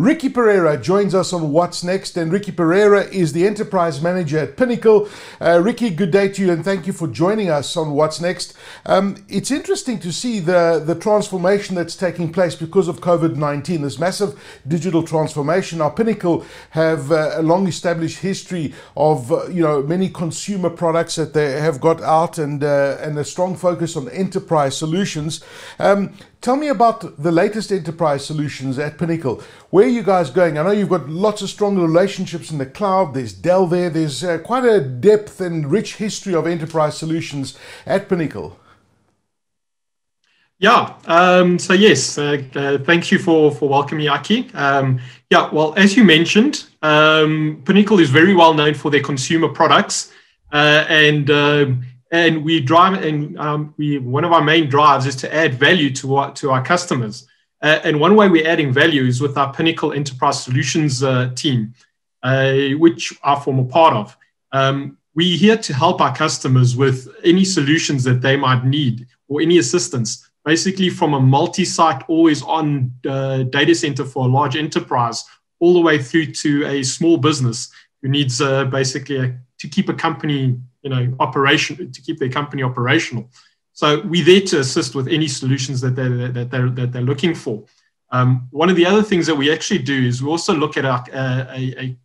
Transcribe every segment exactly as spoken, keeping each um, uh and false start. Ricky Pereira joins us on What's Next, and Ricky Pereira is the Enterprise Manager at Pinnacle. Uh, Ricky, good day to you, and thank you for joining us on What's Next. Um, it's interesting to see the, the transformation that's taking place because of COVID nineteen, this massive digital transformation. Now, Pinnacle have uh, a long-established history of uh, you know many consumer products that they have got out, and, uh, and a strong focus on enterprise solutions. Um, Tell me about the latest enterprise solutions at Pinnacle. Where are you guys going? I know you've got lots of strong relationships in the cloud. There's Dell there. There's uh, quite a depth and rich history of enterprise solutions at Pinnacle. Yeah, um, so yes, uh, uh, thank you for, for welcoming me, Aki. Um, yeah, well, as you mentioned, um, Pinnacle is very well known for their consumer products, uh, and uh, And we drive, and um, we one of our main drives is to add value to our, to our customers. Uh, and one way we're adding value is with our Pinnacle Enterprise Solutions uh, team, uh, which I form a part of. Um, we're here to help our customers with any solutions that they might need or any assistance, basically from a multi-site, always-on uh, data center for a large enterprise, all the way through to a small business who needs uh, basically a, to keep a company. you know, operation to keep their company operational. So we're there to assist with any solutions that they're, that they're, that they're looking for. Um, one of the other things that we actually do is we also look at our, uh, a, a,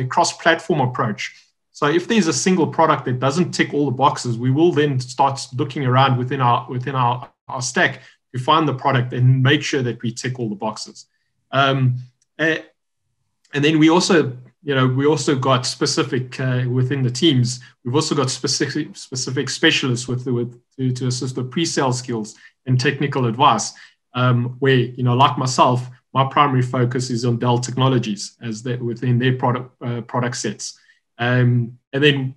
a cross-platform approach. So if there's a single product that doesn't tick all the boxes, we will then start looking around within our, within our, our stack to find the product and make sure that we tick all the boxes. Um, and then we also You know, we also got specific uh, within the teams. We've also got specific specific specialists with, with to, to assist with pre-sale skills and technical advice. Um, where you know, like myself, my primary focus is on Dell Technologies as that within their product uh, product sets. Um, and then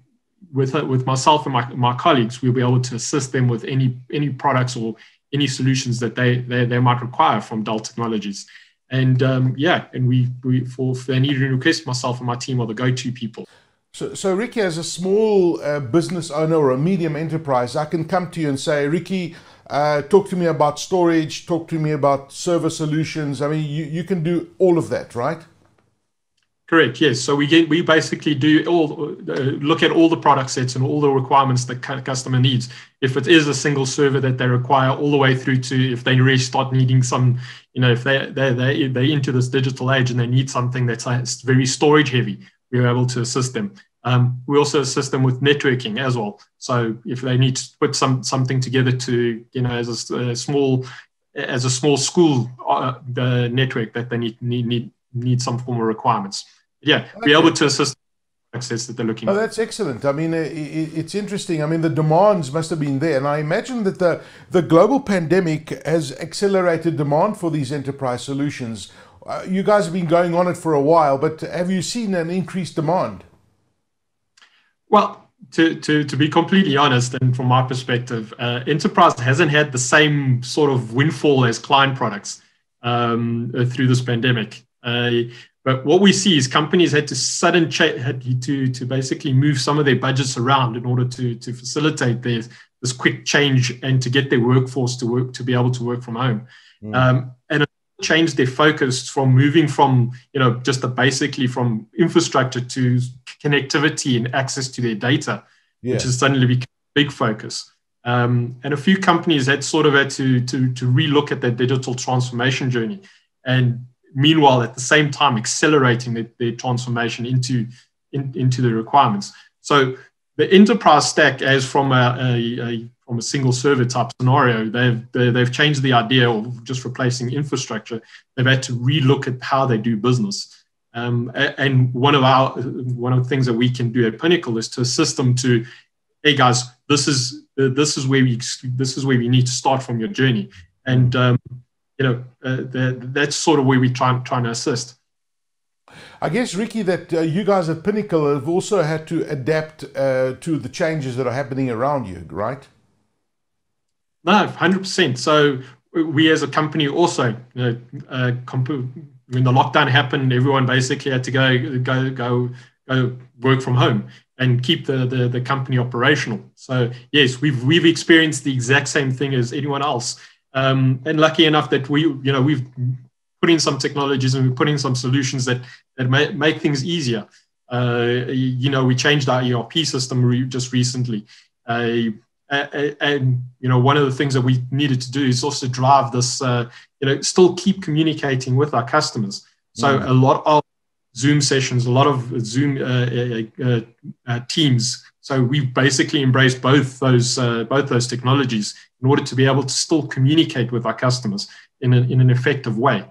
with with myself and my my colleagues, we'll be able to assist them with any any products or any solutions that they they, they might require from Dell Technologies. And um, yeah, and we, we for, for any request, myself and my team are the go-to people. So, so Ricky, as a small uh, business owner or a medium enterprise, I can come to you and say, Ricky, uh, talk to me about storage, talk to me about server solutions. I mean, you, you can do all of that, right? Correct, yes. So we get, we basically do all uh, look at all the product sets and all the requirements that customer needs. If it is a single server that they require, all the way through to if they really start needing some, you know, if they they they they're into this digital age and they need something that's very storage heavy, we're able to assist them. Um, we also assist them with networking as well. So if they need to put some something together to, you know, as a, a small as a small school uh, the network that they need need need need some form of requirements. Yeah, okay. Be able to assist access that they're looking for. Oh, that's excellent. I mean, it's interesting. I mean, the demands must have been there. And I imagine that the, the global pandemic has accelerated demand for these enterprise solutions. Uh, you guys have been going on it for a while, but have you seen an increased demand? Well, to, to, to be completely honest, and from my perspective, uh, enterprise hasn't had the same sort of windfall as client products um, through this pandemic. Uh, But what we see is companies had to sudden cha- had to to basically move some of their budgets around in order to to facilitate their, this quick change and to get their workforce to work to be able to work from home, mm. um, and it changed their focus from moving from you know just the basically from infrastructure to connectivity and access to their data, yeah. which has suddenly become a big focus. Um, and a few companies had sort of had to to to relook at their digital transformation journey and. Meanwhile, at the same time, accelerating their, their transformation into in, into the requirements. So the enterprise stack, as from a, a, a from a single server type scenario, they've they, they've changed the idea of just replacing infrastructure. They've had to relook at how they do business. Um, and one of our one of the things that we can do at Pinnacle is to assist them to, hey guys, this is this is where we this is where we need to start from your journey. And um, You know, uh, the, that's sort of where we're trying, trying to assist. I guess, Ricky, that uh, you guys at Pinnacle have also had to adapt uh, to the changes that are happening around you, right? No, one hundred percent. So we as a company also, you know, uh, when the lockdown happened, everyone basically had to go go go go work from home and keep the, the, the company operational. So, yes, we've we've experienced the exact same thing as anyone else. Um, and lucky enough that we, you know, we've put in some technologies and we put in some solutions that, that may, make things easier. Uh, you know, we changed our E R P system re just recently. Uh, and, you know, one of the things that we needed to do is also drive this, uh, you know, still keep communicating with our customers. So mm. a lot of Zoom sessions, a lot of Zoom uh, uh, uh, teams. So we've basically embraced both those, uh, both those technologies in order to be able to still communicate with our customers in, a, in an effective way.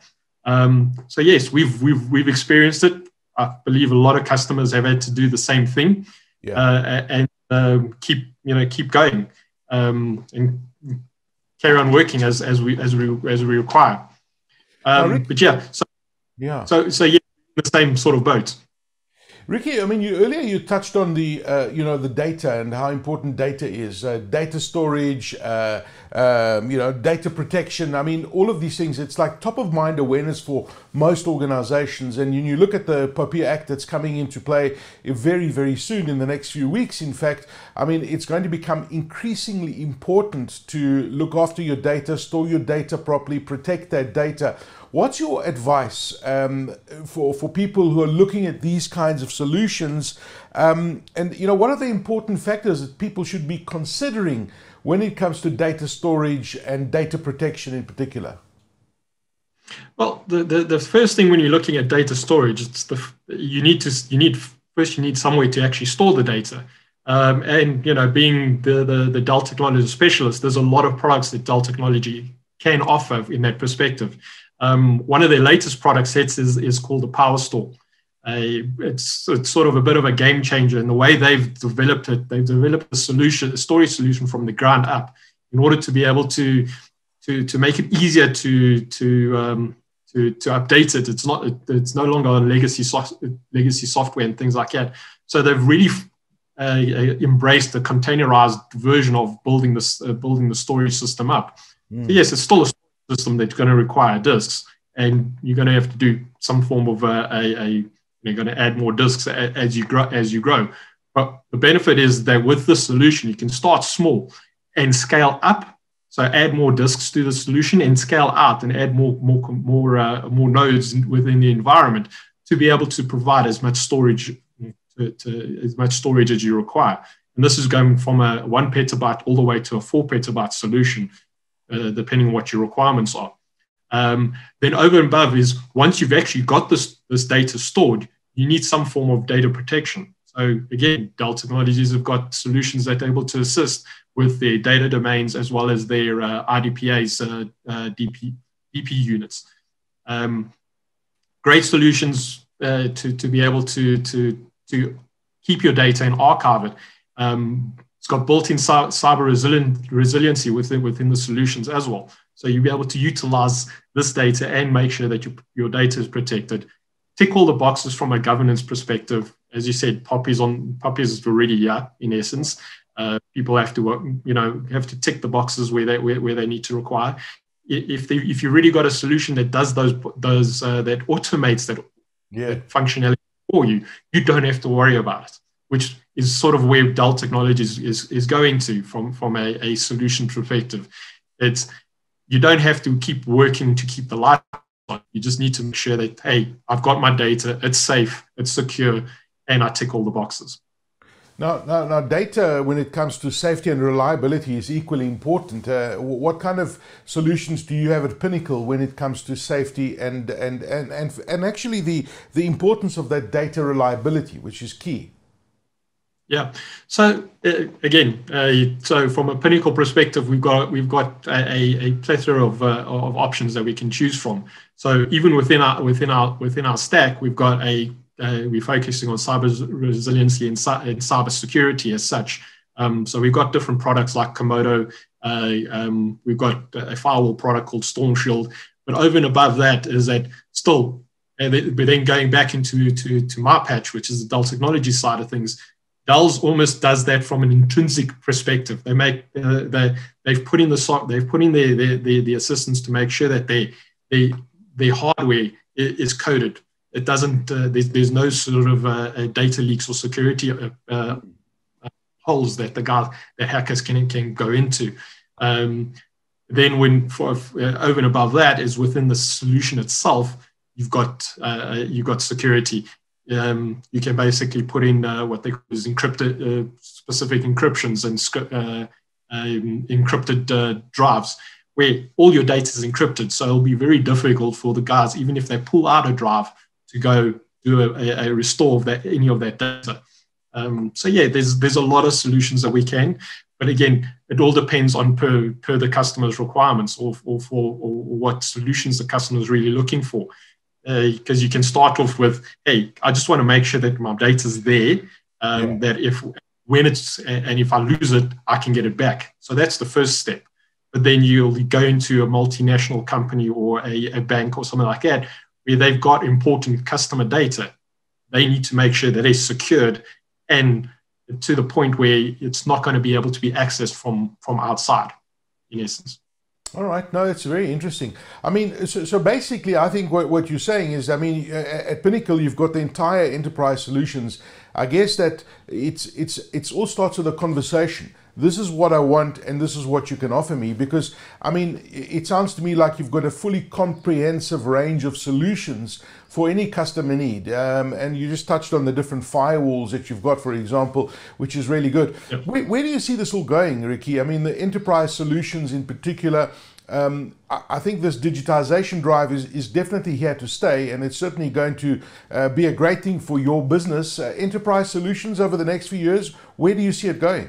Um, so yes, we've, we've, we've experienced it. I believe a lot of customers have had to do the same thing, yeah. uh, and uh, keep you know keep going um, and carry on working as as we as we as we require. Um, Rick, but yeah, so yeah, so so yeah, the same sort of boat. Ricky, I mean, you earlier you touched on the uh, you know the data and how important data is, uh, data storage, uh, um, you know, data protection. I mean, all of these things. It's like top of mind awareness for most organizations. And you look at the POPIA Act that's coming into play very, very soon in the next few weeks. In fact, I mean, it's going to become increasingly important to look after your data, store your data properly, protect that data. What's your advice um, for, for people who are looking at these kinds of solutions? Um, and, you know, what are the important factors that people should be considering when it comes to data storage and data protection in particular? Well, the, the, the first thing when you're looking at data storage, it's the, you need to, you need, first you need somewhere to actually store the data. Um, and, you know, being the, the, the Dell Technologies specialist, there's a lot of products that Dell Technology can offer in that perspective. Um, one of their latest product sets is, is called the PowerStore. Uh, it's, it's sort of a bit of a game changer in the way they've developed it. They've developed a solution, a storage solution from the ground up in order to be able to to, to make it easier to to, um, to to update it. It's not it's no longer on legacy soft, legacy software and things like that. So they've really uh, embraced the containerized version of building this uh, building the storage system up. Mm. So yes, it's still a system that's going to require disks, and you're going to have to do some form of a, a, a you're going to add more disks as you grow as you grow. But the benefit is that with this solution, you can start small and scale up. So add more disks to the solution and scale out and add more more more uh, more nodes within the environment to be able to provide as much storage to, to as much storage as you require. And this is going from a one petabyte all the way to a four petabyte solution. Uh, depending on what your requirements are. Um, then over and above is once you've actually got this, this data stored, you need some form of data protection. So again, Dell Technologies have got solutions that are able to assist with their data domains as well as their uh, I D P As, uh, uh, D P, D P units. Um, great solutions uh, to, to be able to, to, to keep your data and archive it. Um, It's got built-in cyber resilient, resiliency within, within the solutions as well. So you'll be able to utilize this data and make sure that you, your data is protected. Tick all the boxes from a governance perspective. As you said, POPIA's on POPIA's is already here, in essence. Uh, people have to, you know, have to tick the boxes where they where, where they need to require. If they, if you really got a solution that does those those uh, that automates that, yeah. that functionality for you, you don't have to worry about it. Which is sort of where Dell Technologies is, is, is going to from, from a, a solution perspective. It's, you don't have to keep working to keep the light on. You just need to make sure that, hey, I've got my data, it's safe, it's secure, and I tick all the boxes. Now, now, now data, when it comes to safety and reliability, is equally important. Uh, what kind of solutions do you have at Pinnacle when it comes to safety and, and, and, and, and actually the, the importance of that data reliability, which is key? Yeah. So uh, again, uh, so from a Pinnacle perspective, we've got we've got a, a plethora of uh, of options that we can choose from. So even within our within our within our stack, we've got a uh, we're focusing on cyber resiliency and, and cyber security as such. Um, so we've got different products like Komodo. Uh, um, we've got a firewall product called Storm Shield. But over and above that is that still, and then going back into to to my patch, which is the Dell Technology side of things. Dell's almost does that from an intrinsic perspective. They make uh, they they've put in the they've put in their their, their, their assistance to make sure that their their, their hardware is coded. It doesn't uh, there's, there's no sort of uh, data leaks or security uh, uh, holes that the guy the hackers can can go into. Um, Then when for, uh, over and above that is within the solution itself, you've got uh, you've got security. Um, you can basically put in uh, what they call is encrypted uh, specific encryptions and script, uh, um, encrypted uh, drives where all your data is encrypted. So it'll be very difficult for the guys, even if they pull out a drive, to go do a, a restore of that, any of that data. Um, so yeah, there's there's a lot of solutions that we can. But again, it all depends on per, per the customer's requirements or, or for or what solutions the customer is really looking for. Because uh, you can start off with, hey, I just want to make sure that my data is there, um, yeah. that if when it's, and if I lose it, I can get it back. So that's the first step. But then you'll go into a multinational company or a, a bank or something like that, where they've got important customer data. They need to make sure that it's secured and to the point where it's not going to be able to be accessed from, from outside, in essence. All right. No, it's very interesting. I mean, so, so basically, I think what, what you're saying is, I mean, at Pinnacle, you've got the entire enterprise solutions. I guess that it's it's it's all starts with a conversation. This is what I want, and this is what you can offer me. Because, I mean, it sounds to me like you've got a fully comprehensive range of solutions for any customer need. Um, and you just touched on the different firewalls that you've got, for example, which is really good. Yep. Where, where do you see this all going, Ricky? I mean, the enterprise solutions in particular, um, I, I think this digitization drive is, is definitely here to stay, and it's certainly going to uh, be a great thing for your business. Uh, enterprise solutions over the next few years, where do you see it going?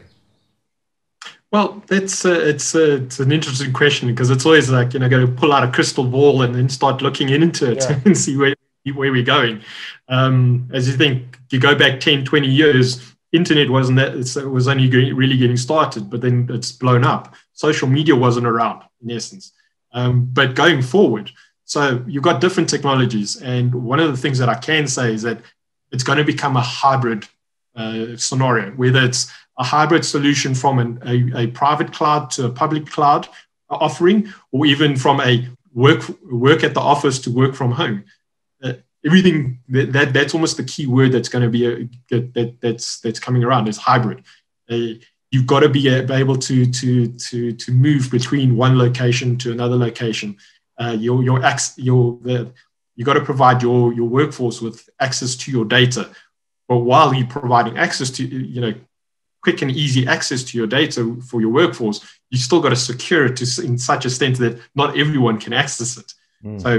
Well, that's uh, it's uh, it's an interesting question, because it's always like, you know, going to pull out a crystal ball and then start looking into it yeah. and see where where we're going. Um, as you think, you go back ten, twenty years, internet wasn't that it's, it was only getting, really getting started, but then it's blown up. Social media wasn't around, in essence. Um, but going forward, so you've got different technologies, and one of the things that I can say is that it's going to become a hybrid uh, scenario, whether it's a hybrid solution from an, a, a private cloud to a public cloud offering, or even from a work work at the office to work from home. Uh, everything that, that that's almost the key word that's going to be a, that that's that's coming around is hybrid. Uh, you've got to be able to to to to move between one location to another location. Uh, your your your the, you got to provide your your workforce with access to your data, but while you're providing access to you know. quick and easy access to your data for your workforce, you still got to secure it to, in such a extent that not everyone can access it. Mm. So,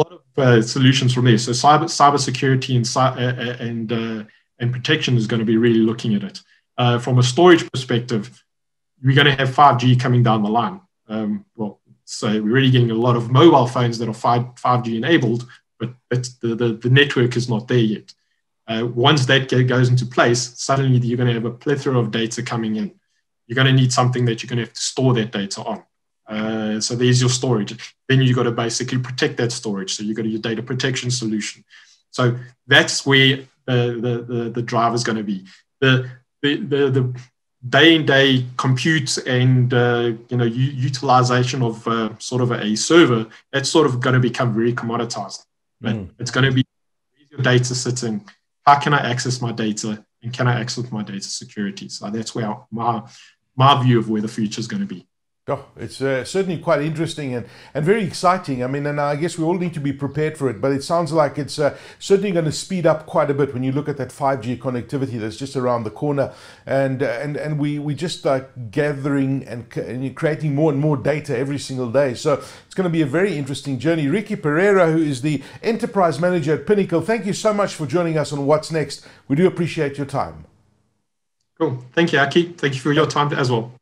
a lot of uh, solutions from there. So, cyber cybersecurity and uh, and uh, and protection is going to be really looking at it. Uh, from a storage perspective, we're going to have five G coming down the line. Um, well, so we're really getting a lot of mobile phones that are five G enabled, but it's the, the the network is not there yet. Uh, once that goes into place, suddenly you're going to have a plethora of data coming in. You're going to need something that you're going to have to store that data on. Uh, so there's your storage. Then you've got to basically protect that storage. So you've got your data protection solution. So that's where the, the, the drive is going to be. The, the, the, the day-in-day compute and uh, you know utilization of uh, sort of a server, that's sort of going to become very commoditized. But mm. it's going to be your data sitting. How can I access my data, and can I access my data security? So that's where my, my view of where the future is going to be. Oh, it's uh, certainly quite interesting and, and very exciting. I mean, and I guess we all need to be prepared for it, but it sounds like it's uh, certainly going to speed up quite a bit when you look at that five G connectivity that's just around the corner. And uh, and, and we, we just uh, gathering and, and creating more and more data every single day. So it's going to be a very interesting journey. Ricky Pereira, who is the Enterprise Manager at Pinnacle, thank you so much for joining us on What's Next. We do appreciate your time. Cool. Thank you, Aki. Thank you for your time as well.